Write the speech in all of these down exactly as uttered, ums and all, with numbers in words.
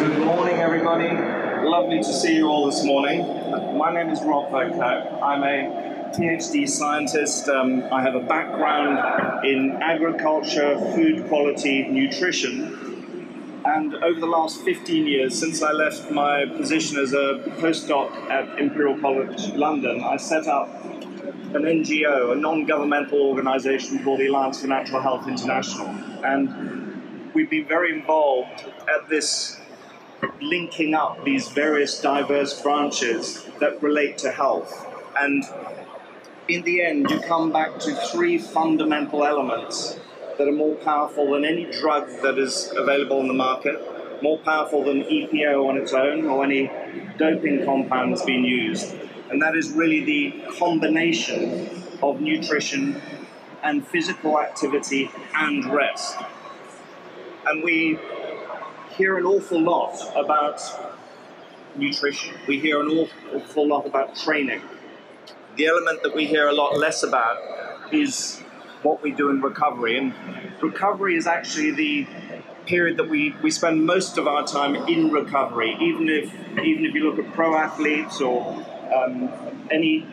Good morning, everybody. Lovely to see you all this morning. My name is Rob Verkerk. I'm a PhD scientist. Um, I have a background in agriculture, food quality, nutrition. And over the last fifteen years, since I left my position as a postdoc at Imperial College London, I set up an N G O, a non-governmental organization called the Alliance for Natural Health International. And we've been very involved at this linking up these various diverse branches that relate to health. And in the end, you come back to three fundamental elements that are more powerful than any drug that is available in the market, more powerful than E P O on its own or any doping compounds being used. And that is really the combination of nutrition and physical activity and rest. And we hear an awful lot about nutrition. We hear an awful lot about training. The element that we hear a lot less about is what we do in recovery. And recovery is actually the period that we, we spend most of our time in recovery, even if, even if you look at pro athletes or um, any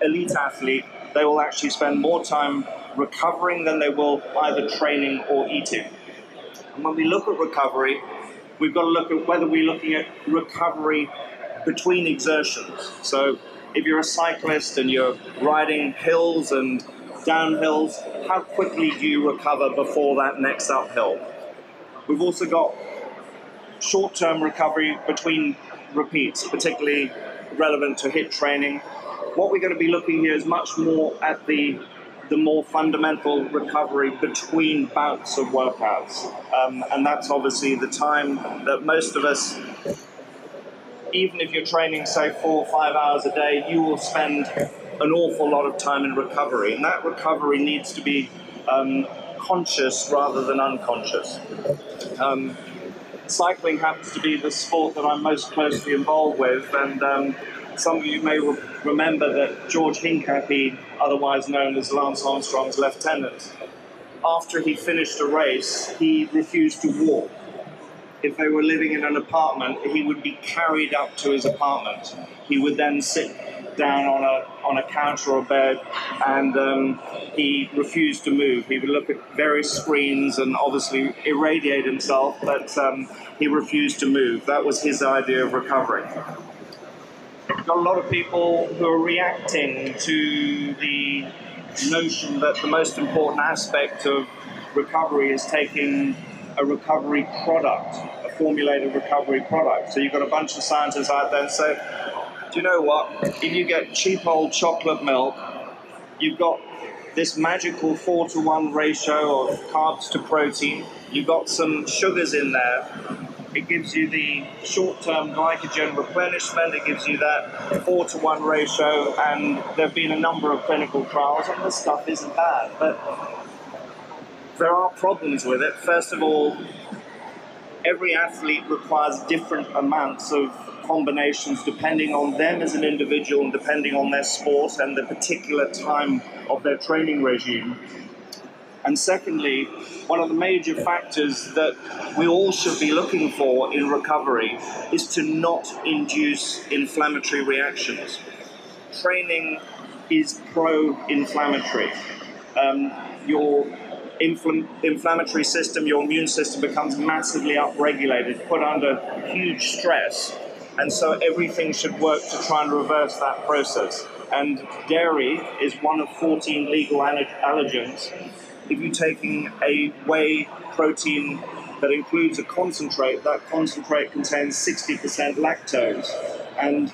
elite athlete, they will actually spend more time recovering than they will either training or eating. And when we look at recovery, we've got to look at whether we're looking at recovery between exertions. So if you're a cyclist and you're riding hills and downhills, how quickly do you recover before that next uphill? We've also got short-term recovery between repeats, particularly relevant to H I I T training. What we're going to be looking here is much more at the the more fundamental recovery between bouts of workouts. Um, and that's obviously the time that most of us, even if you're training, say, four or five hours a day, you will spend an awful lot of time in recovery. And that recovery needs to be um, conscious rather than unconscious. Um, cycling happens to be the sport that I'm most closely involved with. And um, some of you may re- remember that George Hincapie, otherwise known as Lance Armstrong's lieutenant, after he finished a race, he refused to walk. If they were living in an apartment, he would be carried up to his apartment. He would then sit down on a on a couch or a bed, and um, he refused to move. He would look at various screens and obviously irradiate himself, but um, he refused to move. That was his idea of recovery. We've got a lot of people who are reacting to the notion that the most important aspect of recovery is taking a recovery product, a formulated recovery product. So you've got a bunch of scientists out there and say, do you know what? If you get cheap old chocolate milk, you've got this magical four to one ratio of carbs to protein. You've got some sugars in there. It gives you the short-term glycogen replenishment, it gives you that four to one ratio, and there have been a number of clinical trials, and this stuff isn't bad. But there are problems with it. First of all, every athlete requires different amounts of combinations depending on them as an individual and depending on their sport and the particular time of their training regime. And secondly, one of the major factors that we all should be looking for in recovery is to not induce inflammatory reactions. Training is pro-inflammatory. Um, your infl- inflammatory system, your immune system becomes massively upregulated, put under huge stress, and so everything should work to try and reverse that process. And dairy is one of fourteen legal aller- allergens. If you're taking a whey protein that includes a concentrate, that concentrate contains sixty percent lactose, and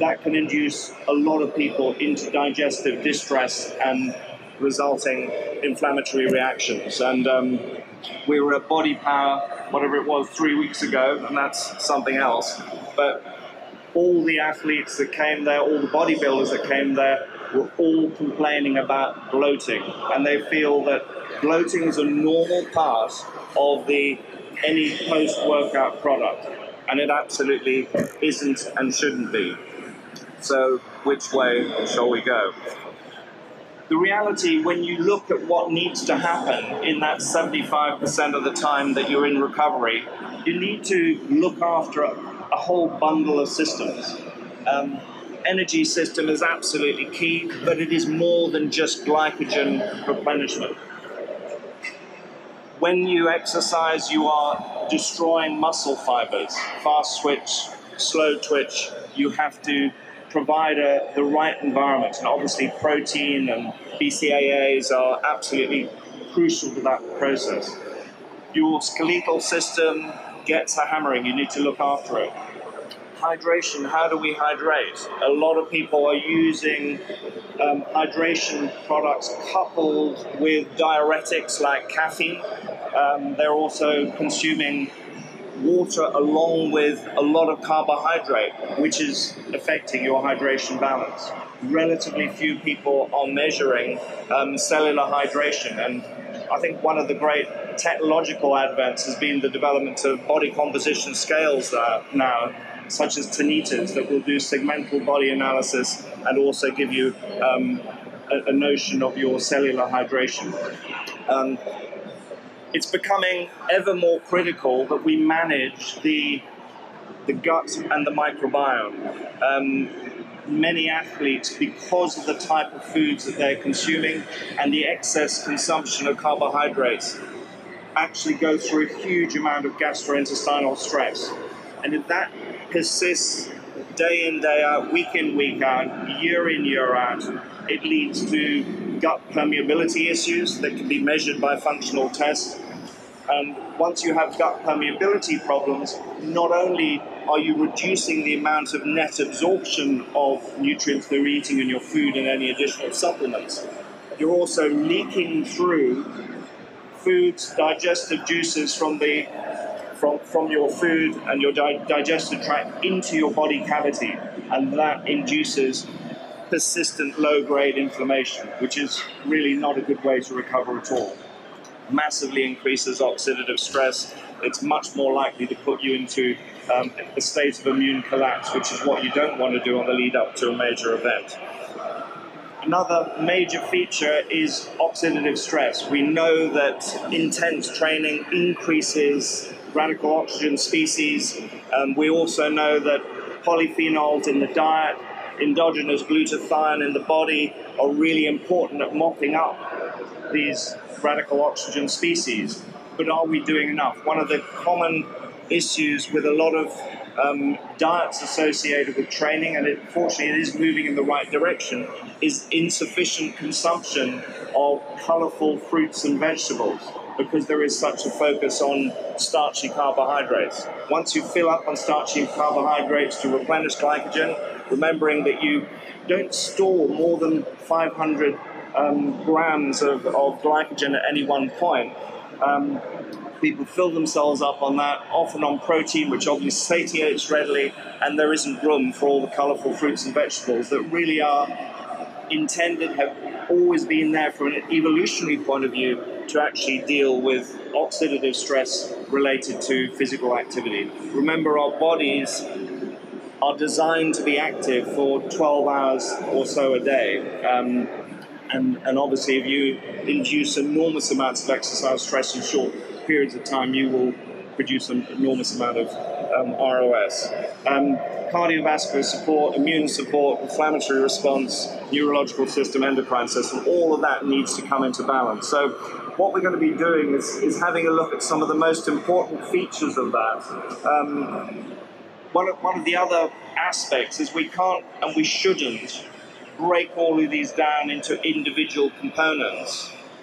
that can induce a lot of people into digestive distress and resulting inflammatory reactions. And um, we were at Body Power, whatever it was, three weeks ago, and that's something else. But all the athletes that came there, all the bodybuilders that came there, were all complaining about bloating, and they feel that bloating is a normal part of the any post-workout product, and it absolutely isn't and shouldn't be. So which way shall we go? the reality, when you look at what needs to happen in that seventy-five percent of the time that you're in recovery, you need to look after a, a whole bundle of systems. Um, energy system is absolutely key, but it is more than just glycogen replenishment. When you exercise, you are destroying muscle fibers, fast twitch, slow twitch. You have to provide a, the right environment, and obviously protein and B C A As are absolutely crucial to that process. Your skeletal system gets a hammering, you need to look after it. Hydration, how do we hydrate? A lot of people are using um, hydration products coupled with diuretics like caffeine. Um, they're also consuming water along with a lot of carbohydrate, which is affecting your hydration balance. Relatively few people are measuring um, cellular hydration, and I think one of the great technological advances has been the development of body composition scales that are now, such as Tenita's, that will do segmental body analysis and also give you um, a, a notion of your cellular hydration. Um, it's becoming ever more critical that we manage the, the gut and the microbiome. Um, many athletes, because of the type of foods that they're consuming and the excess consumption of carbohydrates, actually go through a huge amount of gastrointestinal stress. And if that persists day in, day out, week in, week out, year in, year out, it leads to gut permeability issues that can be measured by functional tests. And once you have gut permeability problems, not only are you reducing the amount of net absorption of nutrients that you're eating in your food and any additional supplements, you're also leaking through foods, digestive juices from the From, from your food and your di- digestive tract into your body cavity, and that induces persistent low-grade inflammation, which is really not a good way to recover at all. Massively increases oxidative stress. It's much more likely to put you into um, a state of immune collapse, which is what you don't want to do on the lead up to a major event. Another major feature is oxidative stress. We know that intense training increases radical oxygen species. Um, we also know that polyphenols in the diet, endogenous glutathione in the body are really important at mopping up these radical oxygen species. But are we doing enough? One of the common issues with a lot of um, diets associated with training, and it, fortunately it is moving in the right direction, is insufficient consumption of colorful fruits and vegetables, because there is such a focus on starchy carbohydrates. Once you fill up on starchy carbohydrates to replenish glycogen, remembering that you don't store more than five hundred um, grams of, of glycogen at any one point, um, people fill themselves up on that, often on protein, which obviously satiates readily, and there isn't room for all the colorful fruits and vegetables that really are intended, have always been there from an evolutionary point of view, to actually deal with oxidative stress related to physical activity. Remember, our bodies are designed to be active for twelve hours or so a day. Um, and, and obviously, if you induce enormous amounts of exercise stress in short periods of time, you will produce an enormous amount of um, R O S. Um, cardiovascular support, immune support, inflammatory response, neurological system, endocrine system, all of that needs to come into balance. So what we're going to be doing is, is having a look at some of the most important features of that. Um, one, of, one of the other aspects is we can't and we shouldn't break all of these down into individual components,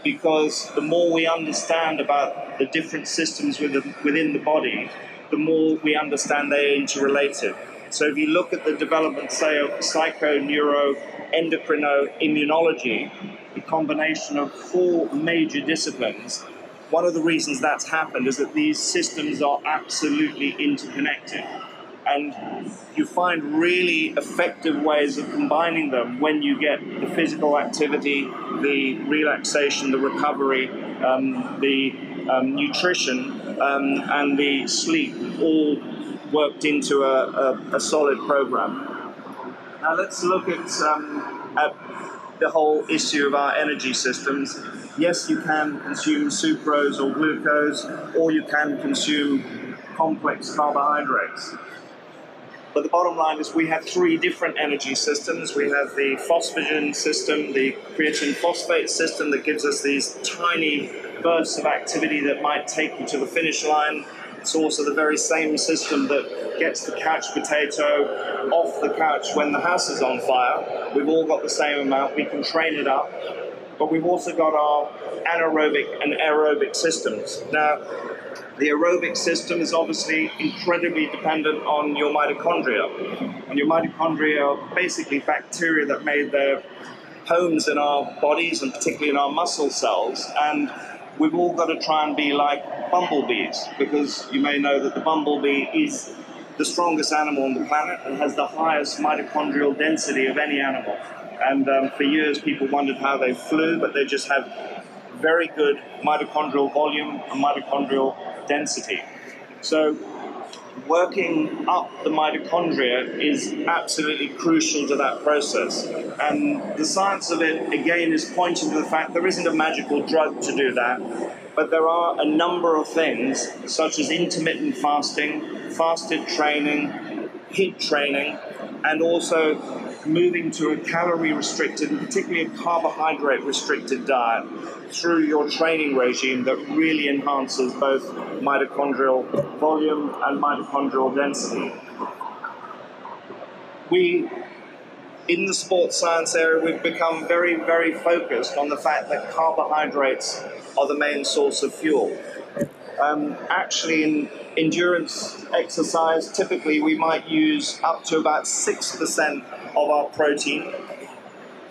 because the more we understand about the different systems within, within the body, the more we understand they're interrelated. So if you look at the development, say, of psycho-neuro-endocrino-immunology, the combination of four major disciplines, one of the reasons that's happened is that these systems are absolutely interconnected. And you find really effective ways of combining them when you get the physical activity, the relaxation, the recovery, um, the um, nutrition, um, and the sleep all worked into a, a, a solid program. Now let's look at, um, at the whole issue of our energy systems. Yes, you can consume sucrose or glucose, or you can consume complex carbohydrates. But the bottom line is we have three different energy systems. We have the phosphagen system, the creatine phosphate system that gives us these tiny bursts of activity that might take you to the finish line. It's also the very same system that gets the couch potato off the couch when the house is on fire. We've all got the same amount. We can train it up. But we've also got our anaerobic and aerobic systems. Now, the aerobic system is obviously incredibly dependent on your mitochondria. And your mitochondria are basically bacteria that made their homes in our bodies and particularly in our muscle cells. And we've all got to try and be like bumblebees, because you may know that the bumblebee is the strongest animal on the planet and has the highest mitochondrial density of any animal. And um, for years, people wondered how they flew, but they just have very good mitochondrial volume and mitochondrial density. So working up the mitochondria is absolutely crucial to that process. And the science of it, again, is pointing to the fact there isn't a magical drug to do that, but there are a number of things, such as intermittent fasting, fasted training, heat training, and also moving to a calorie-restricted, and particularly a carbohydrate-restricted diet through your training regime that really enhances both mitochondrial volume and mitochondrial density. We, in the sports science area, we've become very, very focused on the fact that carbohydrates are the main source of fuel. Um, actually, in endurance exercise, typically we might use up to about six percent of our protein.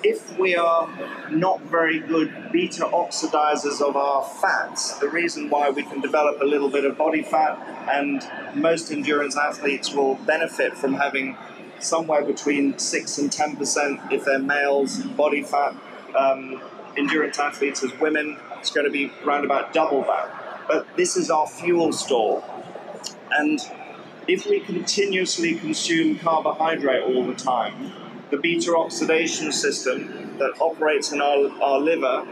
If we are not very good beta oxidizers of our fats, the reason why we can develop a little bit of body fat, and most endurance athletes will benefit from having somewhere between six and ten percent if they're males, body fat. Um, endurance athletes as women, it's going to be around about double that. But this is our fuel store. And if we continuously consume carbohydrate all the time, the beta oxidation system that operates in our, our liver,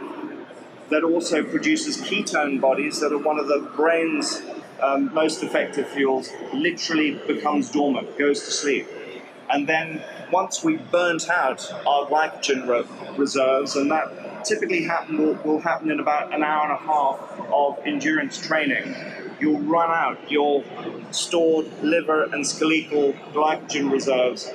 that also produces ketone bodies that are one of the brain's um, most effective fuels, literally becomes dormant, goes to sleep. And then once we've burnt out our glycogen re- reserves, and that typically happen, will, will happen in about an hour and a half of endurance training, you'll run out your stored liver and skeletal glycogen reserves.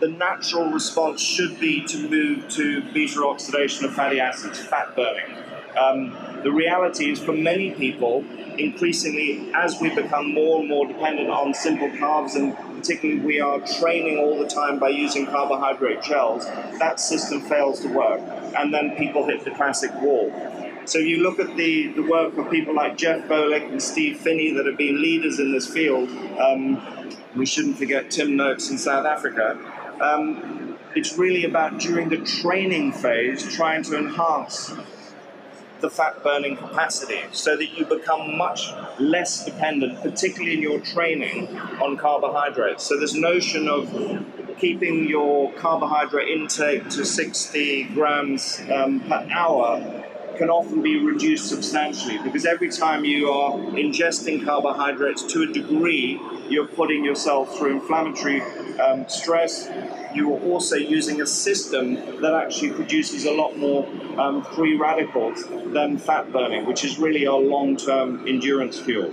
The natural response should be to move to beta oxidation of fatty acids, fat burning. Um, the reality is, for many people, increasingly, as we become more and more dependent on simple carbs, and particularly we are training all the time by using carbohydrate gels, that system fails to work, and then people hit the classic wall. So if you look at the, the work of people like Jeff Bolick and Steve Finney that have been leaders in this field, um, we shouldn't forget Tim Noakes in South Africa, um, it's really about during the training phase trying to enhance the fat burning capacity so that you become much less dependent, particularly in your training, on carbohydrates. So this notion of keeping your carbohydrate intake to sixty grams um, per hour can often be reduced substantially, because every time you are ingesting carbohydrates to a degree, you're putting yourself through inflammatory um, stress. You are also using a system that actually produces a lot more um, free radicals than fat burning, which is really our long-term endurance fuel.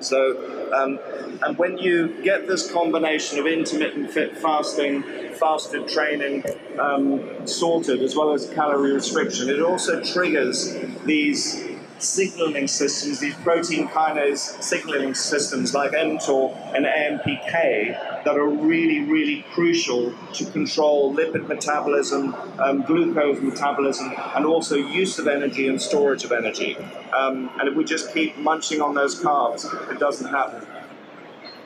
So, um, and when you get this combination of intermittent fit fasting, fasted training um, sorted, as well as calorie restriction, it also triggers these signaling systems, these protein kinase signaling systems like mTOR and A M P K that are really, really crucial to control lipid metabolism, um, glucose metabolism, and also use of energy and storage of energy. Um, and if we just keep munching on those carbs, it doesn't happen.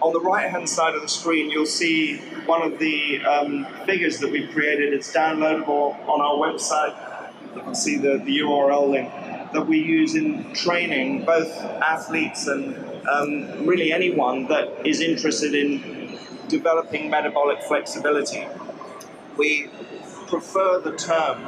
On the right-hand side of the screen, you'll see one of the um, figures that we've created. It's downloadable on our website. You can see the, the U R L link that we use in training, both athletes and um, really anyone that is interested in developing metabolic flexibility. We prefer the term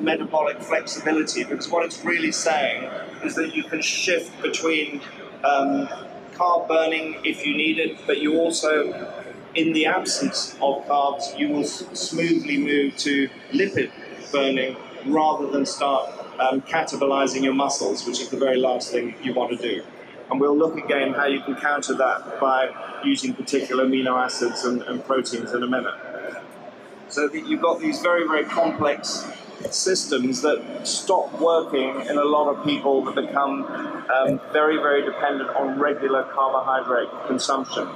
metabolic flexibility, because what it's really saying is that you can shift between um, carb burning if you need it, but you also, in the absence of carbs, you will smoothly move to lipid burning rather than start um, catabolizing your muscles, which is the very last thing you want to do. And we'll look again how you can counter that by using particular amino acids and, and proteins in a minute. So that you've got these very, very complex systems that stop working in a lot of people that become um, very, very dependent on regular carbohydrate consumption.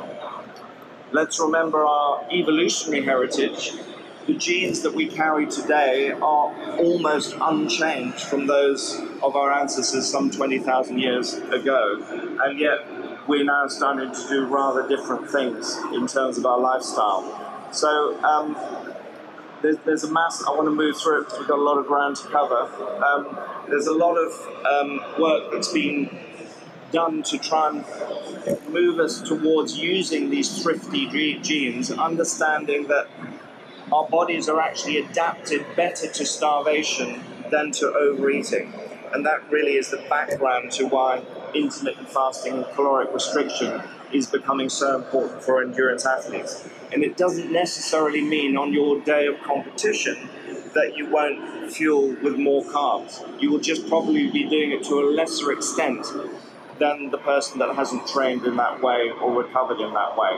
Let's remember our evolutionary heritage. The genes that we carry today are almost unchanged from those of our ancestors some twenty thousand years ago. And yet we're now starting to do rather different things in terms of our lifestyle. So um, there's, there's a mass, I want to move through it because we've got a lot of ground to cover. Um, there's a lot of um, work that's been done to try and move us towards using these thrifty genes, understanding that our bodies are actually adapted better to starvation than to overeating. And that really is the background to why intermittent fasting and caloric restriction is becoming so important for endurance athletes. And it doesn't necessarily mean on your day of competition that you won't fuel with more carbs. You will just probably be doing it to a lesser extent than the person that hasn't trained in that way or recovered in that way.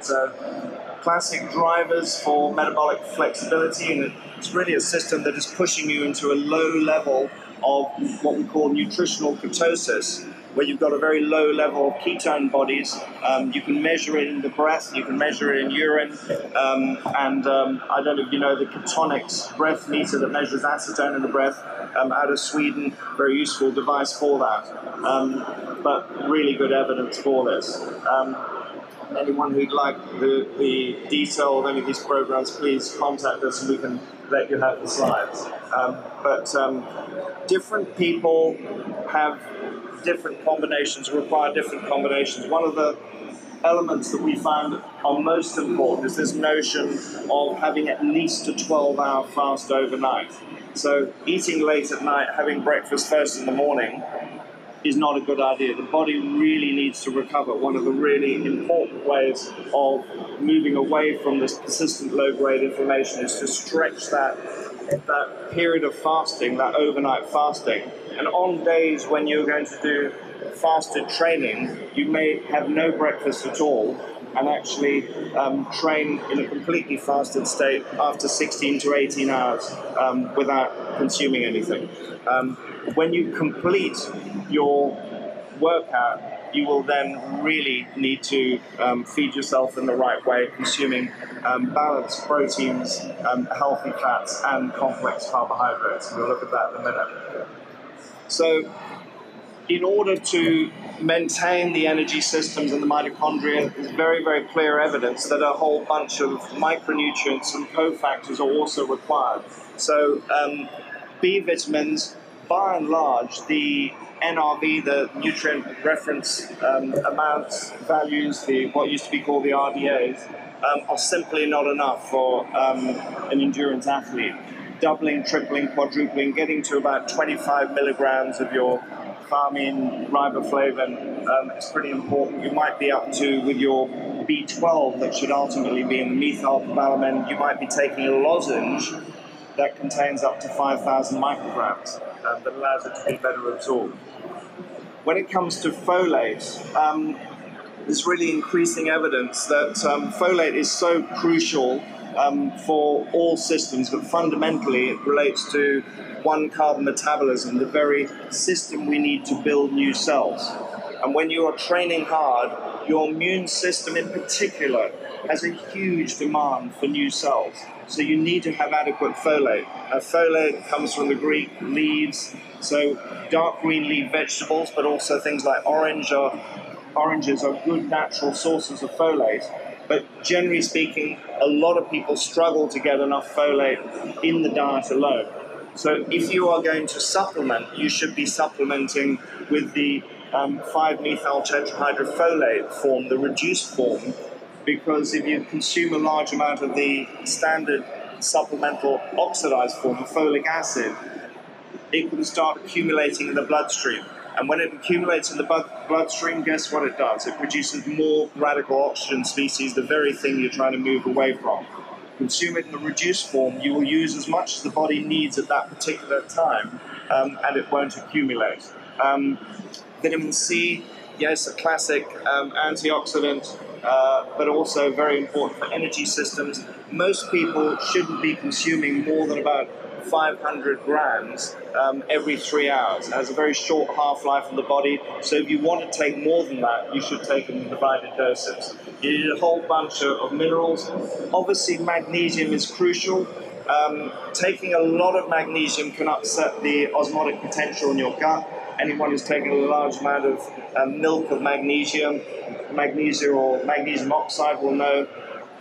So classic drivers for metabolic flexibility, and it's really a system that is pushing you into a low level of what we call nutritional ketosis, where you've got a very low level of ketone bodies. Um, you can measure it in the breath, you can measure it in urine, um, and um, I don't know if you know the Ketonics breath meter that measures acetone in the breath, um, out of Sweden, very useful device for that, um, but really good evidence for this. Um, anyone who'd like the, the detail of any of these programs, please contact us and we can let you have the slides. Um, but um, different people have different combinations, require different combinations. One of the elements that we find are most important is this notion of having at least a twelve hour fast overnight. So eating late at night, having breakfast first in the morning is not a good idea. The body really needs to recover. One of the really important ways of moving away from this persistent low-grade inflammation is to stretch that, that period of fasting, that overnight fasting. And on days when you're going to do fasted training, you may have no breakfast at all and actually um, train in a completely fasted state after sixteen to eighteen hours um, without consuming anything. Um, when you complete your workout, you will then really need to um, feed yourself in the right way, consuming um, balanced proteins, um, healthy fats, and complex carbohydrates. We'll look at that in a minute. So in order to maintain the energy systems in the mitochondria, there's very, very clear evidence that a whole bunch of micronutrients and cofactors are also required. So um, B vitamins, by and large, the N R V, the nutrient reference um, amounts, values, the what used to be called the R D As, um, are simply not enough for um, an endurance athlete. Doubling, tripling, quadrupling, getting to about twenty-five milligrams of your thiamine, riboflavin um, is pretty important. You might be up to, with your B twelve that should ultimately be in the methylcobalamin, you might be taking a lozenge that contains up to five thousand micrograms um, that allows it to be better absorbed. When it comes to folate, um, there's really increasing evidence that um, folate is so crucial Um, for all systems, but fundamentally it relates to one carbon metabolism, the very system we need to build new cells. And when you are training hard, your immune system in particular has a huge demand for new cells. So you need to have adequate folate. Uh, folate comes from the Greek leaves, so dark green leaf vegetables, but also things like orange or oranges are good natural sources of folate. But generally speaking, a lot of people struggle to get enough folate in the diet alone. So if you are going to supplement, you should be supplementing with the um, five-methyl tetrahydrofolate form, the reduced form, because if you consume a large amount of the standard supplemental oxidized form of folic acid, it can start accumulating in the bloodstream. And when it accumulates in the blood, bloodstream, guess what it does? It produces more radical oxygen species, the very thing you're trying to move away from. Consume it in the reduced form, you will use as much as the body needs at that particular time, um, and it won't accumulate. Um, vitamin C, yes, a classic um, antioxidant, uh, but also very important for energy systems. Most people shouldn't be consuming more than about five hundred grams um, every three hours. It has a very short half-life in the body, so if you want to take more than that, you should take them in divided doses. You need a whole bunch of, of minerals. Obviously, magnesium is crucial. Um, taking a lot of magnesium can upset the osmotic potential in your gut. Anyone who's taken a large amount of um, milk of magnesium, magnesia or magnesium oxide will know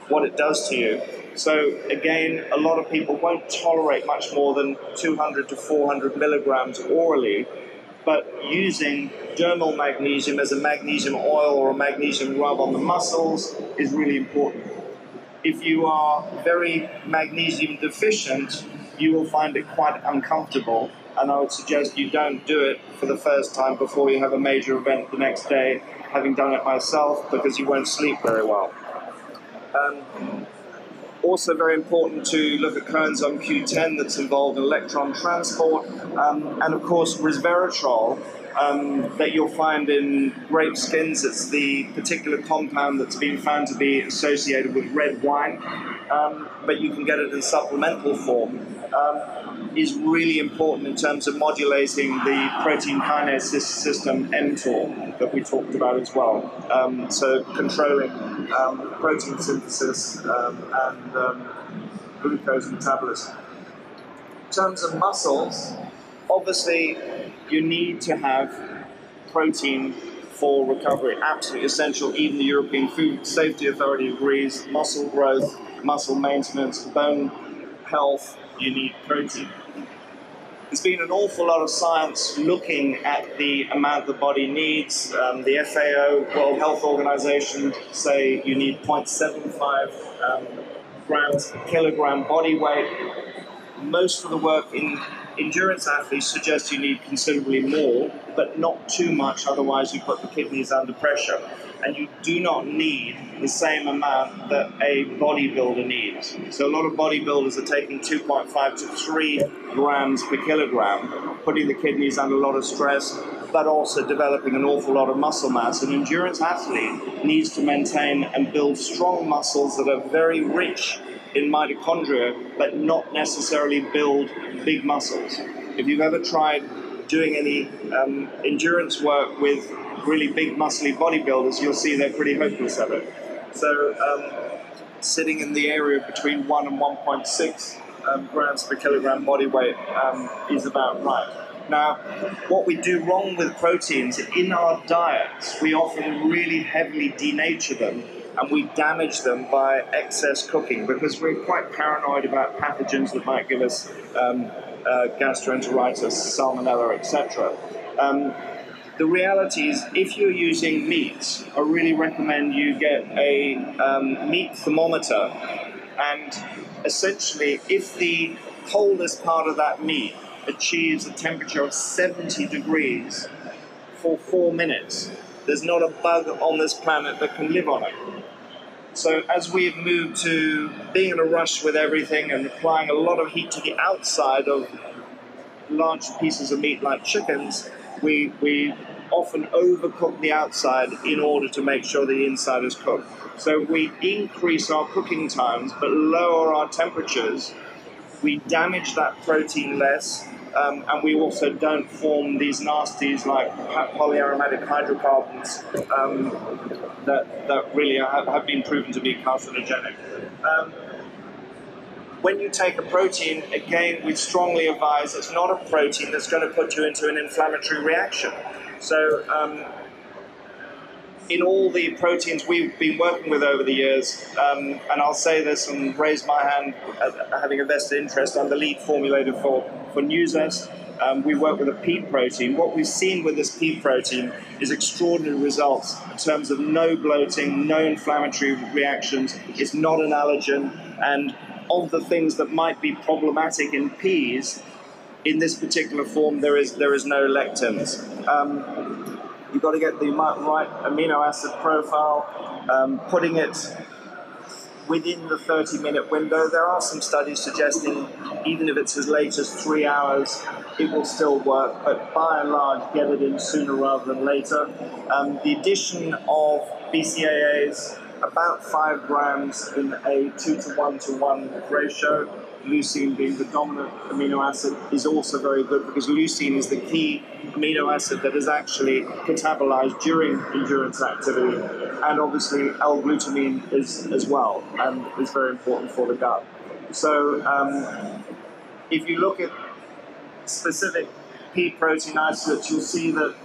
what it does to you. So again, a lot of people won't tolerate much more than two hundred to four hundred milligrams orally, but using dermal magnesium as a magnesium oil or a magnesium rub on the muscles is really important. If you are very magnesium deficient, you will find it quite uncomfortable, and I would suggest you don't do it for the first time before you have a major event the next day, having done it myself, because you won't sleep very well. Um, also very important to look at coenzyme Q ten that's involved in electron transport, um, and of course resveratrol um, that you'll find in grape skins. It's the particular compound that's been found to be associated with red wine, um, but you can get it in supplemental form. Um, is really important in terms of modulating the protein kinase system mTOR that we talked about as well. Um, so controlling um, protein synthesis um, and um, glucose metabolism. In terms of muscles, obviously you need to have protein for recovery, absolutely essential. Even the European Food Safety Authority agrees. Muscle growth, muscle maintenance, bone health, you need protein. There's been an awful lot of science looking at the amount the body needs. Um, the F A O, World Health Organization, say you need zero point seven five um, grams per kilogram body weight. Most of the work in endurance athletes suggests you need considerably more, but not too much, otherwise you put the kidneys under pressure. And you do not need the same amount that a bodybuilder needs. So a lot of bodybuilders are taking two point five to three grams per kilogram, putting the kidneys under a lot of stress, but also developing an awful lot of muscle mass. An endurance athlete needs to maintain and build strong muscles that are very rich in mitochondria, but not necessarily build big muscles. If you've ever tried doing any um, endurance work with really big muscly bodybuilders, you'll see they're pretty hopeless at it. So um, sitting in the area between one and one point six um, grams per kilogram body weight um, is about right. Now, what we do wrong with proteins in our diets, we often really heavily denature them and we damage them by excess cooking because we're quite paranoid about pathogens that might give us um, uh, gastroenteritis, salmonella, et cetera. The reality is, if you're using meats, I really recommend you get a um, meat thermometer, and essentially, if the coldest part of that meat achieves a temperature of seventy degrees for four minutes, there's not a bug on this planet that can live on it. So as we've moved to being in a rush with everything and applying a lot of heat to the outside of large pieces of meat like chickens, We, we often overcook the outside in order to make sure the inside is cooked. So we increase our cooking times but lower our temperatures. We damage that protein less, um, and we also don't form these nasties like polyaromatic hydrocarbons um, that, that really have, have been proven to be carcinogenic. Um, When you take a protein, again, we strongly advise it's not a protein that's going to put you into an inflammatory reaction. So um, in all the proteins we've been working with over the years, um, and I'll say this and raise my hand as having a vested interest, I'm the lead formulator for, for Newzeus. Um, we work with a pea protein. What we've seen with this pea protein is extraordinary results in terms of no bloating, no inflammatory reactions. It's not an allergen, and of the things that might be problematic in peas, in this particular form, there is there is no lectins. Um, you've got to get the right amino acid profile, um, putting it within the thirty-minute window. There are some studies suggesting even if it's as late as three hours, it will still work, but by and large, get it in sooner rather than later. Um, the addition of B C A As, about five grams in a two to one to one ratio, leucine being the dominant amino acid, is also very good because leucine is the key amino acid that is actually catabolized during endurance activity, and obviously L-glutamine is as well and is very important for the gut. So um, if you look at specific pea protein isolates, you'll see that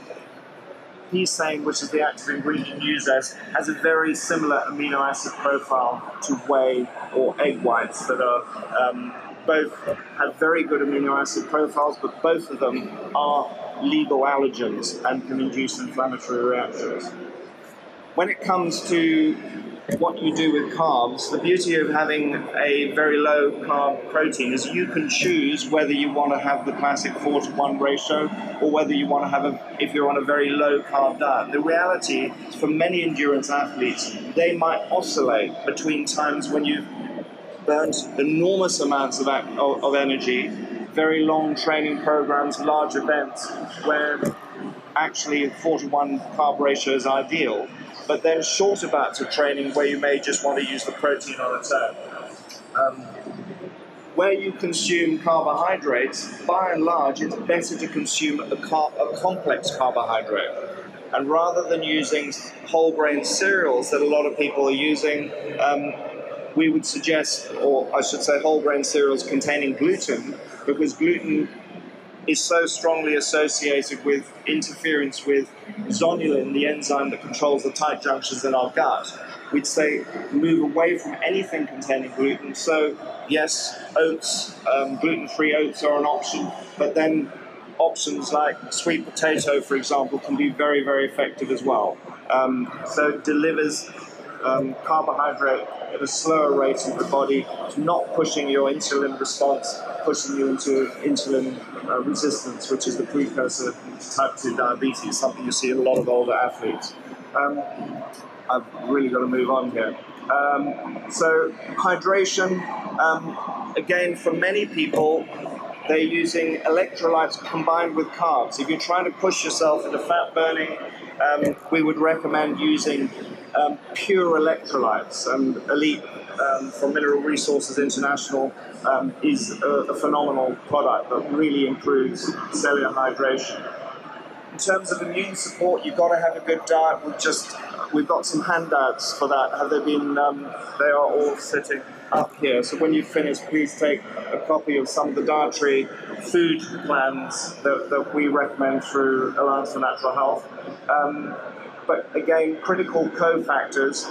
pea same, which is the active ingredient in Newzeus, has a very similar amino acid profile to whey or egg whites that are um, both have very good amino acid profiles, but both of them are legal allergens and can induce inflammatory reactions. When it comes to what you do with carbs, the beauty of having a very low carb protein is you can choose whether you want to have the classic four to one ratio or whether you want to have a, if you're on a very low carb diet. The reality for many endurance athletes, they might oscillate between times when you've burnt enormous amounts of, of, of energy, very long training programs, large events, where actually four to one carb ratio is ideal. But then shorter bouts of training where you may just want to use the protein on its own. Um, where you consume carbohydrates, by and large, it's better to consume a, car- a complex carbohydrate. And rather than using whole grain cereals that a lot of people are using, um, we would suggest, or I should say whole grain cereals containing gluten, because gluten is so strongly associated with interference with zonulin, the enzyme that controls the tight junctions in our gut. We'd say move away from anything containing gluten. So yes, oats, um, gluten-free oats are an option, but then options like sweet potato, for example, can be very, very effective as well. Um, so it delivers um, carbohydrate at a slower rate in the body, not pushing your insulin response, pushing you into insulin uh, resistance, which is the precursor to type two diabetes, something you see in a lot of older athletes. Um, I've really got to move on here. Um, so hydration, um, again, for many people, they're using electrolytes combined with carbs. If you're trying to push yourself into fat burning, um, we would recommend using um, pure electrolytes, and Elite um, from Mineral Resources International Um, is a, a phenomenal product that really improves cellular hydration. In terms of immune support, you've got to have a good diet. We've just we've got some handouts for that. Have they been? Um, they are all sitting up here. So when you finish, please take a copy of some of the dietary food plans that, that we recommend through Alliance for Natural Health. Um, but again, critical cofactors.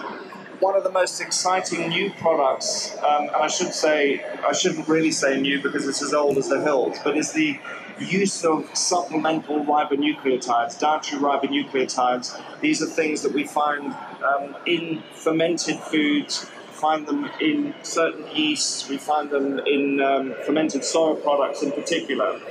One of the most exciting new products, um, and I should say, I shouldn't really say new because it's as old as the hills, but is the use of supplemental ribonucleotides, dietary ribonucleotides. These are things that we find um, in fermented foods, find them in certain yeasts, we find them in um, fermented soy products in particular.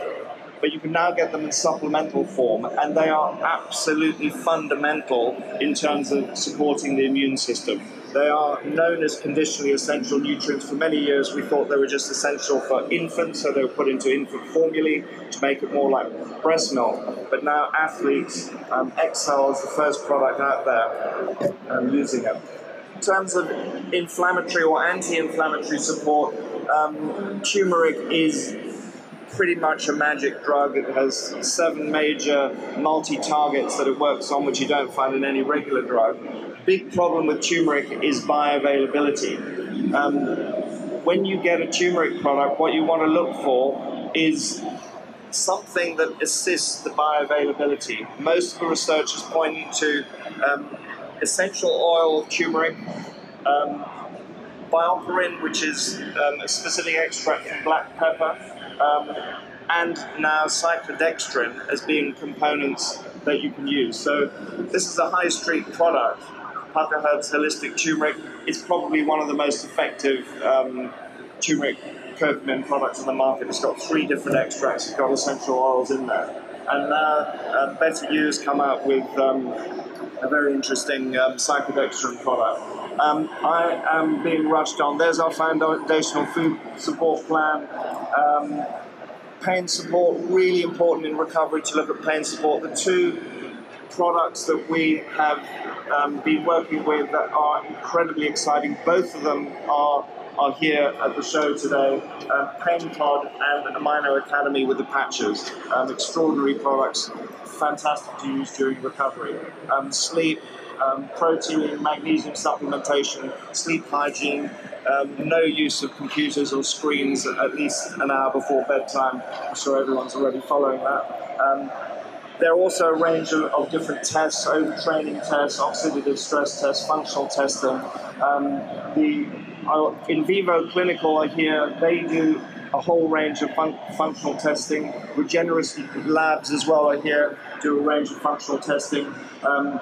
But you can now get them in supplemental form, and they are absolutely fundamental in terms of supporting the immune system. They are known as conditionally essential nutrients. For many years, we thought they were just essential for infants, so they were put into infant formulae to make it more like breast milk. But now athletes, um, Excel is the first product out there um, using it. In terms of inflammatory or anti-inflammatory support, um, turmeric is pretty much a magic drug. It has seven major multi-targets that it works on, which you don't find in any regular drug. Big problem with turmeric is bioavailability. Um, when you get a turmeric product, what you want to look for is something that assists the bioavailability. Most of the research is pointing to um, essential oil of turmeric, um, bioperin, which is um, a specific extract from black pepper, Um, and now cyclodextrin as being components that you can use. So this is a high street product, Pukka Herbs Holistic Turmeric. It's probably one of the most effective um, turmeric curcumin products on the market. It's got three different extracts. It's got essential oils in there. And now uh, Better You has come out with um, a very interesting um, cyclodextrin product. Um, I am being rushed on. There's our foundational food support plan. Um, pain support, really important in recovery to look at pain support. The two products that we have um, been working with that are incredibly exciting. Both of them are, are here at the show today. Uh, PainPod and Amino Academy with the patches. Um, extraordinary products, fantastic to use during recovery. Um, sleep. Um, protein, magnesium supplementation, sleep hygiene, um, no use of computers or screens at least an hour before bedtime. I'm sure everyone's already following that. Um, there are also a range of, of different tests, overtraining tests, oxidative stress tests, functional testing. Um, the uh, In Vivo Clinical are here. They do a whole range of fun- functional testing. Regenerative Labs as well are here, do a range of functional testing. Um,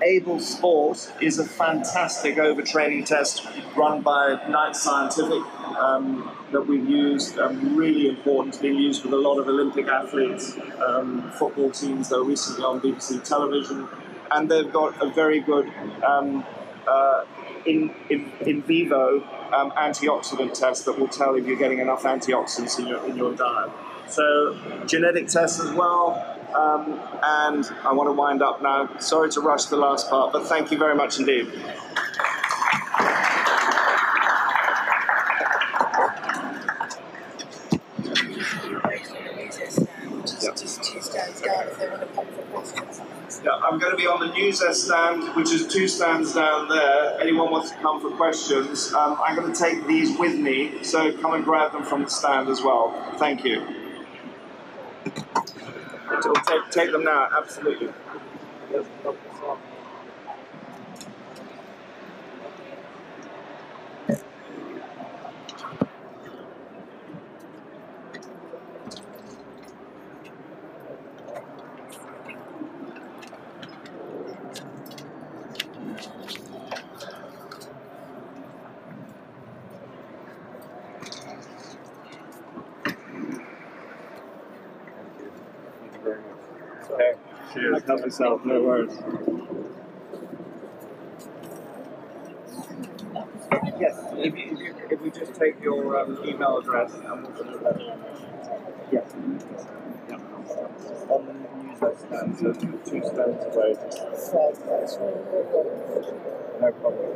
Able Sports is a fantastic overtraining test run by Knight Scientific um, that we've used, um, really important. It's been used with a lot of Olympic athletes, um, football teams that are recently on B B C television, and they've got a very good um, uh, in, in, in vivo um, antioxidant test that will tell if you're getting enough antioxidants in your, in your diet. So genetic tests as well. Um, and I want to wind up now. Sorry to rush the last part, but thank you very much indeed. Yeah, I'm going to be on the Newzeus stand, which is two stands down there. Anyone wants to come for questions? Um, I'm going to take these with me, so come and grab them from the stand as well. Thank you. Take, take them now, absolutely. Help yourself, no worries. Yes, if you, if you just take your um, email address and we'll send it back. Yes. On the Newzeus stand, so two stands away. No problem.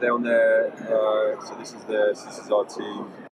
Down there, uh, so this is the, this is our team.